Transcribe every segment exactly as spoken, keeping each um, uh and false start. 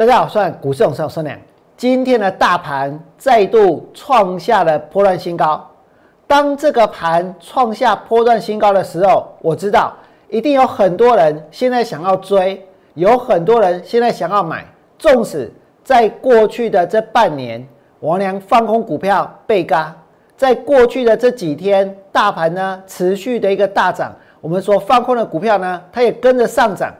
大家好，我是股市洪胜良。今天的大盘再度创下了波段新高。当这个盘创下波段新高的时候，我知道一定有很多人现在想要追，有很多人现在想要买。纵使在过去的这半年，王良放空股票被嘎，在过去的这几天，大盘呢持续的一个大涨，我们所放空的股票呢，它也跟着上涨。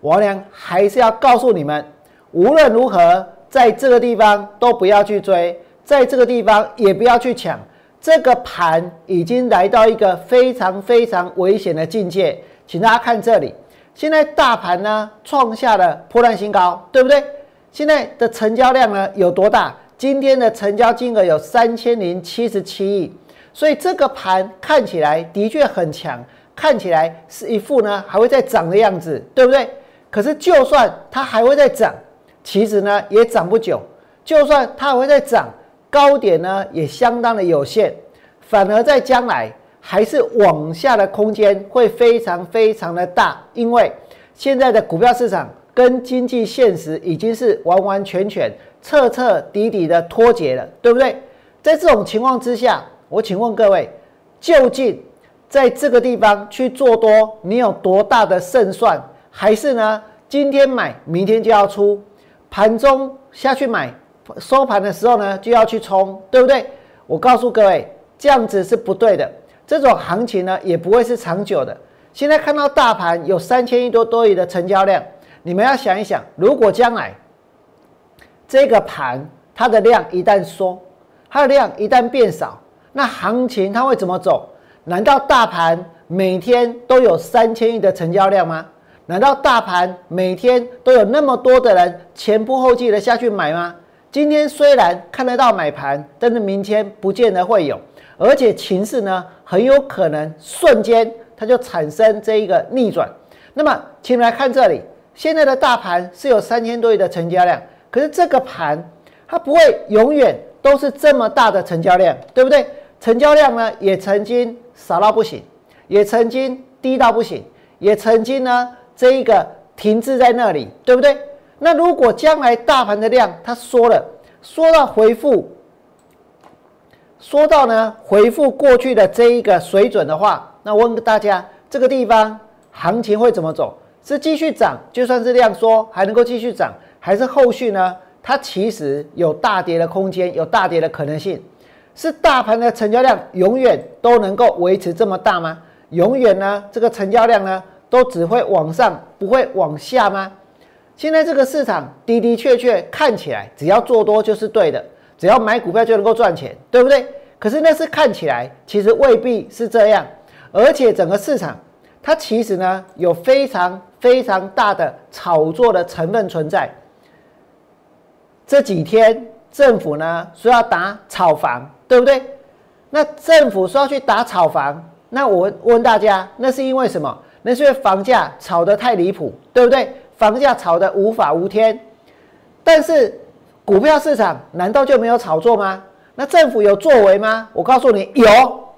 王良还是要告诉你们。无论如何，在这个地方都不要去追，在这个地方也不要去抢。这个盘已经来到一个非常非常危险的境界。请大家看这里，现在大盘呢创下了波段新高，对不对？现在的成交量呢有多大？今天的成交金额有三千零七十七亿，所以这个盘看起来的确很强，看起来是一副呢还会再涨的样子，对不对？可是就算它还会再涨，其实呢也涨不久，就算它会再涨，高点呢也相当的有限，反而在将来还是往下的空间会非常非常的大，因为现在的股票市场跟经济现实已经是完完全全彻彻底底的脱节了，对不对？在这种情况之下，我请问各位，究竟在这个地方去做多，你有多大的胜算？还是呢今天买明天就要出？盘中下去买，收盘的时候呢就要去冲，对不对？我告诉各位，这样子是不对的，这种行情呢也不会是长久的。现在看到大盘有三千亿多多余的成交量，你们要想一想，如果将来这个盘它的量一旦缩，它的量一旦变少，那行情它会怎么走？难道大盘每天都有三千亿的成交量吗？难道大盘每天都有那么多的人前仆后继的下去买吗？今天虽然看得到买盘，但是明天不见得会有，而且情势呢很有可能瞬间它就产生这一个逆转。那么请你们来看这里，现在的大盘是有三千多亿的成交量，可是这个盘它不会永远都是这么大的成交量，对不对？成交量呢也曾经少到不行，也曾经低到不行，也曾经呢这一个停滞在那里，对不对？那如果将来大盘的量它缩了，缩到回复，缩到呢回复过去的这一个水准的话，那我问大家，这个地方行情会怎么走？是继续涨，就算是量缩还能够继续涨，还是后续呢？它其实有大跌的空间，有大跌的可能性。是大盘的成交量永远都能够维持这么大吗？永远呢，这个成交量呢？都只会往上，不会往下吗？现在这个市场的的确确看起来，只要做多就是对的，只要买股票就能够赚钱，对不对？可是那是看起来，其实未必是这样。而且整个市场，它其实呢有非常非常大的炒作的成分存在。这几天政府呢说要打炒房，对不对？那政府说要去打炒房，那我问大家，那是因为什么？那是因为房价炒得太离谱，对不对？房价炒得无法无天，但是股票市场难道就没有炒作吗？那政府有作为吗？我告诉你，有，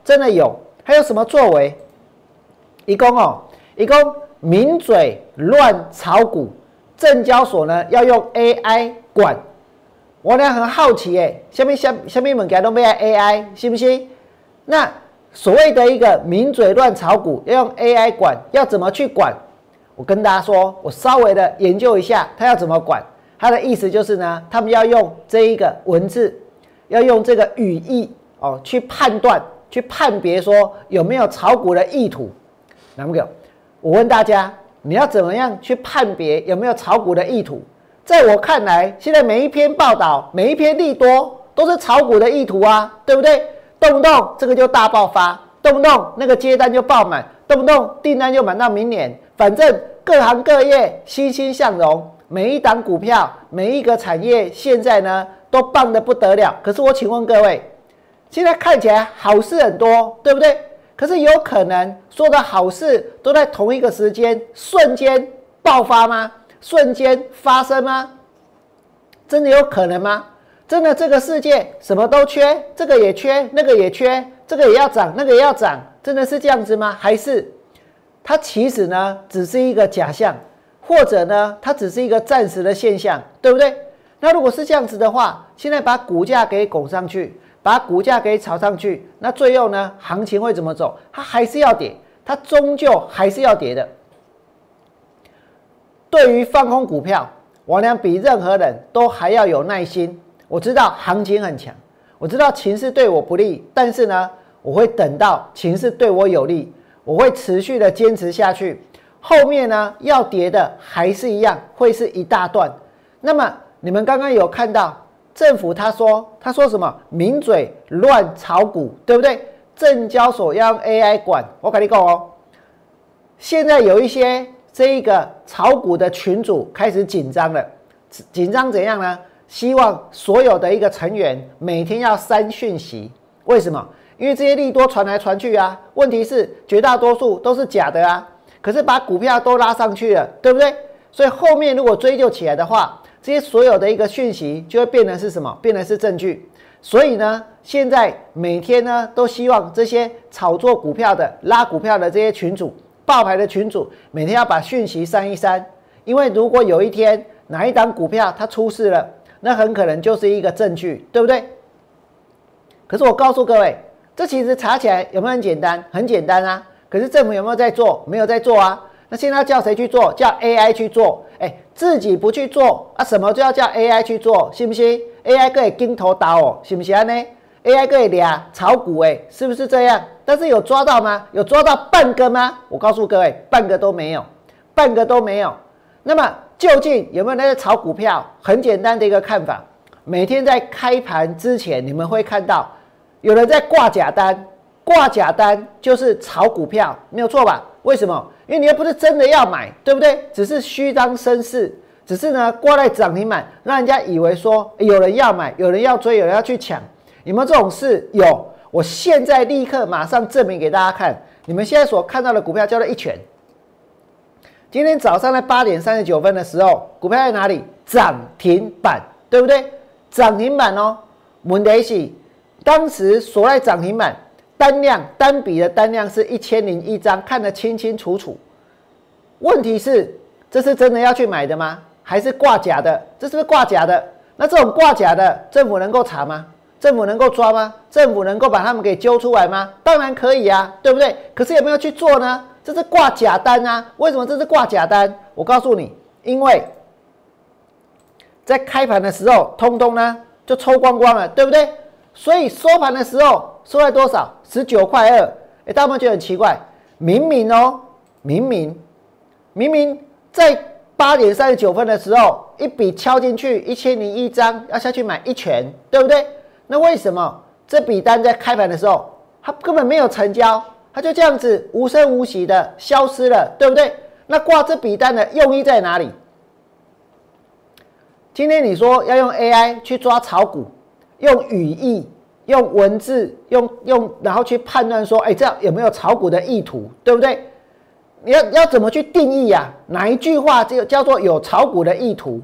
真的有。还有什么作为？一共哦，一共抿嘴乱炒股，证交所呢要用 A I 管。我呢很好奇哎，下面下下面我们给它都没 A I， 信不信？那。所谓的一个抿嘴乱炒股要用 A I 管，要怎么去管？我跟大家说，我稍微的研究一下，它要怎么管？它的意思就是呢，他们要用这一个文字，要用这个语义哦，去判断、去判别说有没有炒股的意图。那么，我问大家，你要怎么样去判别有没有炒股的意图？在我看来，现在每一篇报道、每一篇利多都是炒股的意图啊，对不对？动不动这个就大爆发，动不动那个接单就爆满，动不动订单就满到明年。反正各行各业欣欣向荣，每一档股票、每一个产业现在呢都棒得不得了。可是我请问各位，现在看起来好事很多，对不对？可是有可能说的好事都在同一个时间瞬间爆发吗？瞬间发生吗？真的有可能吗？真的这个世界什么都缺，这个也缺，那个也缺，这个也要涨，那个也要涨，真的是这样子吗？还是它其实呢只是一个假象，或者呢，它只是一个暂时的现象，对不对？那如果是这样子的话，现在把股价给拱上去，把股价给炒上去，那最后呢，行情会怎么走？它还是要跌，它终究还是要跌的。对于放空股票，王良比任何人都还要有耐心。我知道行情很强，我知道情势对我不利，但是呢，我会等到情势对我有利，我会持续的坚持下去。后面呢，要跌的还是一样，会是一大段。那么你们刚刚有看到政府他说他说什么？名嘴乱炒股，对不对？证交所要用 A I 管，我跟你讲哦，现在有一些这一个炒股的群主开始紧张了，紧张怎样呢？希望所有的一个成员每天要三讯息，为什么？因为这些利多传来传去啊，问题是绝大多数都是假的啊。可是把股票都拉上去了，对不对？所以后面如果追究起来的话，这些所有的一个讯息就会变成是什么？变成是证据。所以呢，现在每天呢都希望这些炒作股票的、拉股票的这些群组、爆牌的群组，每天要把讯息删一删，因为如果有一天哪一档股票它出事了，那很可能就是一个证据，对不对？可是我告诉各位，这其实查起来有没有很简单？很简单啊。可是政府有没有在做？没有在做啊。那现在要叫谁去做？叫 A I 去做。哎，自己不去做啊，什么就要叫 A I 去做，信不信 ？A I 可以跟头刀哦，信不信呢 ？A I 可以俩炒股，哎，是不是这样？但是有抓到吗？有抓到半个吗？我告诉各位，半个都没有，半个都没有。那么究竟有没有人在炒股票？很简单的一个看法，每天在开盘之前，你们会看到有人在挂假单。挂假单就是炒股票，没有错吧？为什么？因为你又不是真的要买，对不对？只是虚张声势，只是呢挂在涨停板，让人家以为说有人要买，有人要追，有人要去抢。有没有这种事？有，我现在立刻马上证明给大家看。你们现在所看到的股票叫做一拳。今天早上在八点三十九分的时候，股票在哪里？涨停板，对不对？涨停板哦，问题是当时所在涨停板。单量单笔的单量是一千零一张，看得清清楚楚。问题是，这是真的要去买的吗？还是挂假的？这是不是挂假的？那这种挂假的，政府能够查吗？政府能够抓吗？政府能够把他们给揪出来吗？当然可以啊，对不对？可是有没有去做呢？这是挂假单啊！为什么这是挂假单？我告诉你，因为在开盘的时候，通通呢就抽光光了，对不对？所以收盘的时候。收在多少？十九块二。哎，大部分觉得很奇怪，明明哦，明明明明在八点三十九分的时候，一笔敲进去一千零一张，要下去买一拳，对不对？那为什么这笔单在开盘的时候，它根本没有成交，它就这样子无声无息的消失了，对不对？那挂这笔单的用意在哪里？今天你说要用 A I 去抓炒股，用语义。用文字用用，然后去判断说，哎、欸，这样有没有炒股的意图，对不对？你要要怎么去定义啊？哪一句话就叫做有炒股的意图？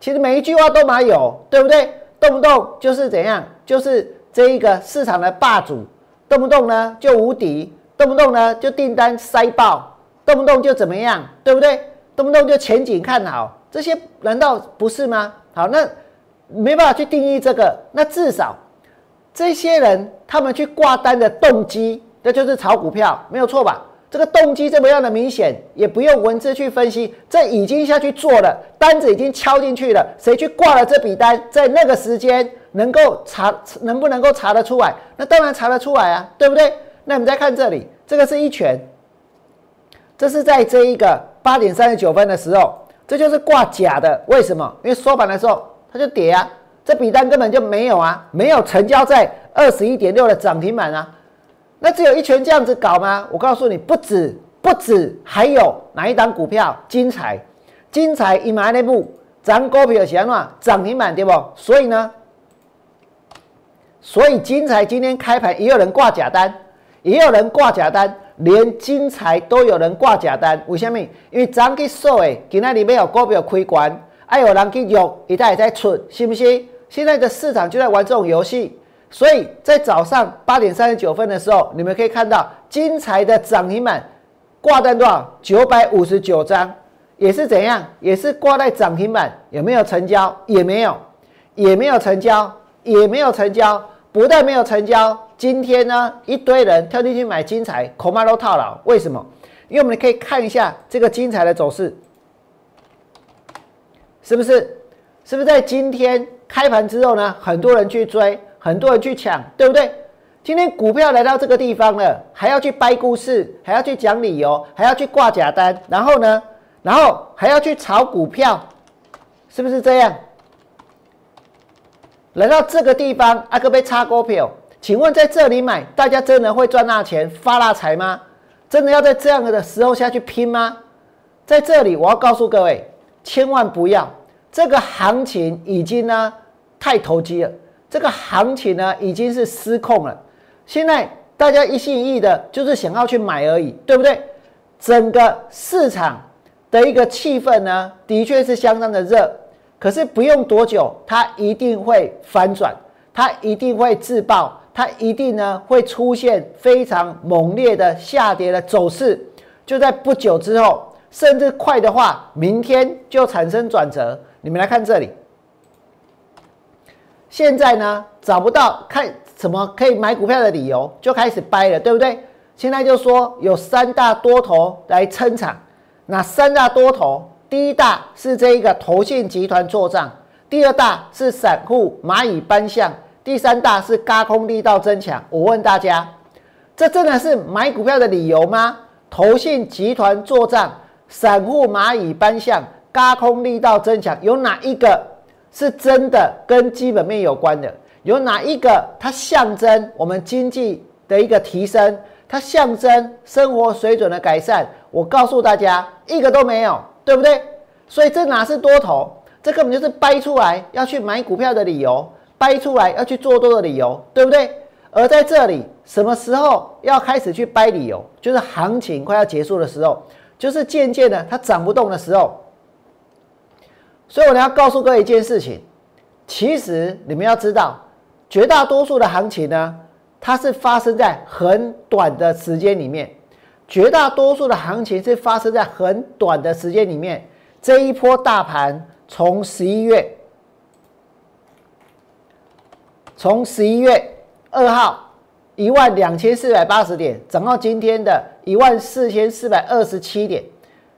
其实每一句话都蛮有，对不对？动不动就是怎样，就是这一个市场的霸主，动不动呢就无敌，动不动呢就订单塞爆，动不动就怎么样，对不对？动不动就前景看好，这些难道不是吗？好，那没办法去定义这个，那至少。这些人他们去挂单的动机，那就是炒股票，没有错吧？这个动机这么样的明显，也不用文字去分析，这已经下去做了，单子已经敲进去了，谁去挂了这笔单，在那个时间能够查，能不能够查得出来？那当然查得出来啊，对不对？那我们再看这里，这个是一拳，这是在这一个八点三十九分的时候，这就是挂假的，为什么？因为收盘的时候它就跌啊。这笔单根本就没有啊，没有成交在 二十一点六 的涨停板啊，那只有一拳这样子搞吗？我告诉你，不止不止，还有哪一档股票？精彩，精彩，伊嘛内部涨股票是安怎涨停板对不？所以呢，所以精彩今天开盘也有人挂假单，也有人挂假单，连精彩都有人挂假单，为什么？因为昨天去收的，今天里面有股票开关，还有人去用，一代在蠢，信不信？现在的市场就在玩这种游戏，所以在早上八点三十九分的时候，你们可以看到精彩的涨停板挂单多少？九百五十九张，也是怎样，也是挂在涨停板，有没有成交？也没有，也没有成交，也没有成交。不但没有成交，今天呢，一堆人跳进去买精材，恐怕都套牢。为什么？因为我们可以看一下这个精材的走势，是不是？是不是在今天开盘之后呢，很多人去追，很多人去抢，对不对？今天股票来到这个地方了，还要去掰故事，还要去讲理由，还要去挂假单，然后呢？然后还要去炒股票，是不是这样？来到这个地方，阿哥被插股票，请问在这里买，大家真的会赚大钱、发大财吗？真的要在这样的时候下去拼吗？在这里，我要告诉各位，千万不要！这个行情已经呢太投机了，这个行情呢已经是失控了。现在大家一心一意的，就是想要去买而已，对不对？整个市场的一个气氛呢，的确是相当的热，可是不用多久，它一定会反转，它一定会自爆，它一定呢会出现非常猛烈的下跌的走势，就在不久之后，甚至快的话，明天就产生转折。你们来看这里，现在呢找不到看什么可以买股票的理由，就开始掰了，对不对？现在就说有三大多头来撑场。那三大多头，第一大是这一个投信集团做账，第二大是散户蚂蚁搬象，第三大是轧空力道增强。我问大家，这真的是买股票的理由吗？投信集团做账，散户蚂蚁搬象，轧空力道增强，有哪一个是真的跟基本面有关的？有哪一个它象征我们经济的一个提升？它象征生活水准的改善？我告诉大家，一个都没有，对不对？所以这哪是多头？这根本就是掰出来要去买股票的理由，掰出来要去做多的理由，对不对？而在这里，什么时候要开始去掰理由？就是行情快要结束的时候，就是渐渐的它涨不动的时候。所以我要告诉各位一件事情，其实你们要知道，绝大多数的行情呢，它是发生在很短的时间里面。绝大多数的行情是发生在很短的时间里面。这一波大盘从十一月，从十一月二号一万两千四百八十点涨到今天的一万四千四百二十七点，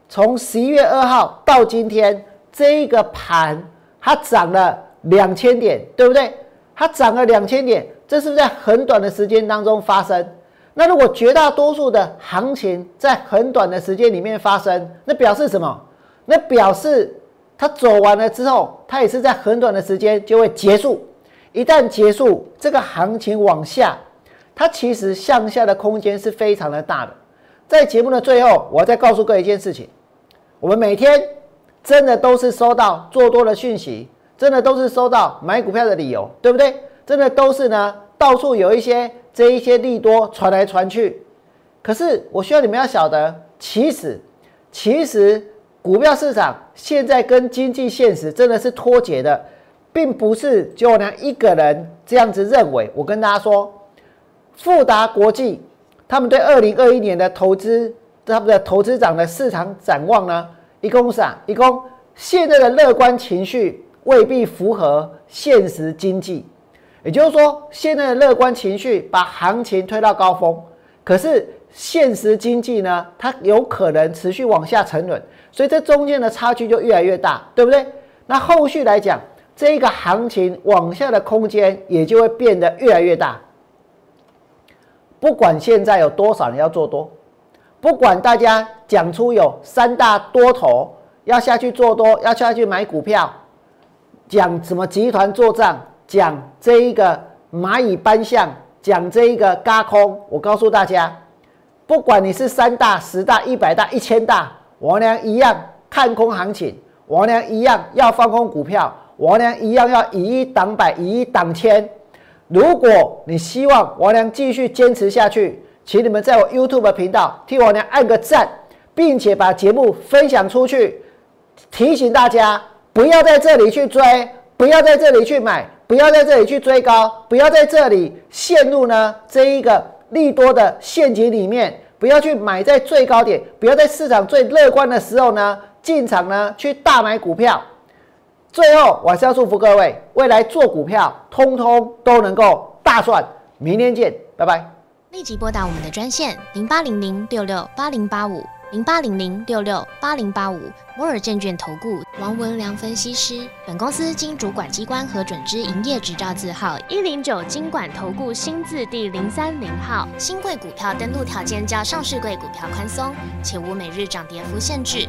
从十一月二号到今天，这一个盘它涨了两千点，对不对？它涨了两千点，这是不是在很短的时间当中发生？那如果绝大多数的行情在很短的时间里面发生，那表示什么？那表示它走完了之后，它也是在很短的时间就会结束。一旦结束，这个行情往下，它其实向下的空间是非常的大的。在节目的最后，我再告诉各位一件事情：我们每天真的都是收到做多的讯息，真的都是收到买股票的理由，对不对？真的都是呢，到处有一些。这一些利多传来传去，可是我需要你们要晓得，其实其实股票市场现在跟经济现实真的是脱节的，并不是只有我一个人这样子认为。我跟大家说，富达国际他们对二零二一年的投资，他们的投资长的市场展望呢，一共是啊，一共现在的乐观情绪未必符合现实经济。也就是说，现在的乐观情绪把行情推到高峰，可是现实经济呢，它有可能持续往下沉沦，所以这中间的差距就越来越大，对不对？那后续来讲，这个行情往下的空间也就会变得越来越大。不管现在有多少人要做多，不管大家讲出有三大多头要下去做多，要下去买股票，讲什么集团做账。讲这一个蚂蚁搬象，讲这一个轧空，我告诉大家，不管你是三大、十大、一百大、一千大，王良一样看空行情，王良一样要放空股票，王良一样要以一挡百，以一挡千。如果你希望王良继续坚持下去，请你们在我 YouTube 频道替王良按个赞，并且把节目分享出去，提醒大家不要在这里去追，不要在这里去买。不要在这里去追高，不要在这里陷入呢这一个利多的陷阱里面，不要去买在最高点，不要在市场最乐观的时候呢进场呢去大买股票。最后，我还是要祝福各位，未来做股票通通都能够大赚。明天见，拜拜。立即拨打我们的专线零八零零六六八零八五零八零零六六八零八五摩尔证券投顾王文良分析师。本公司经主管机关核准之营业执照字号一零九金管投顾新字第零三零号。新贵股票登录条件较上市贵股票宽松，且无每日涨跌幅限制。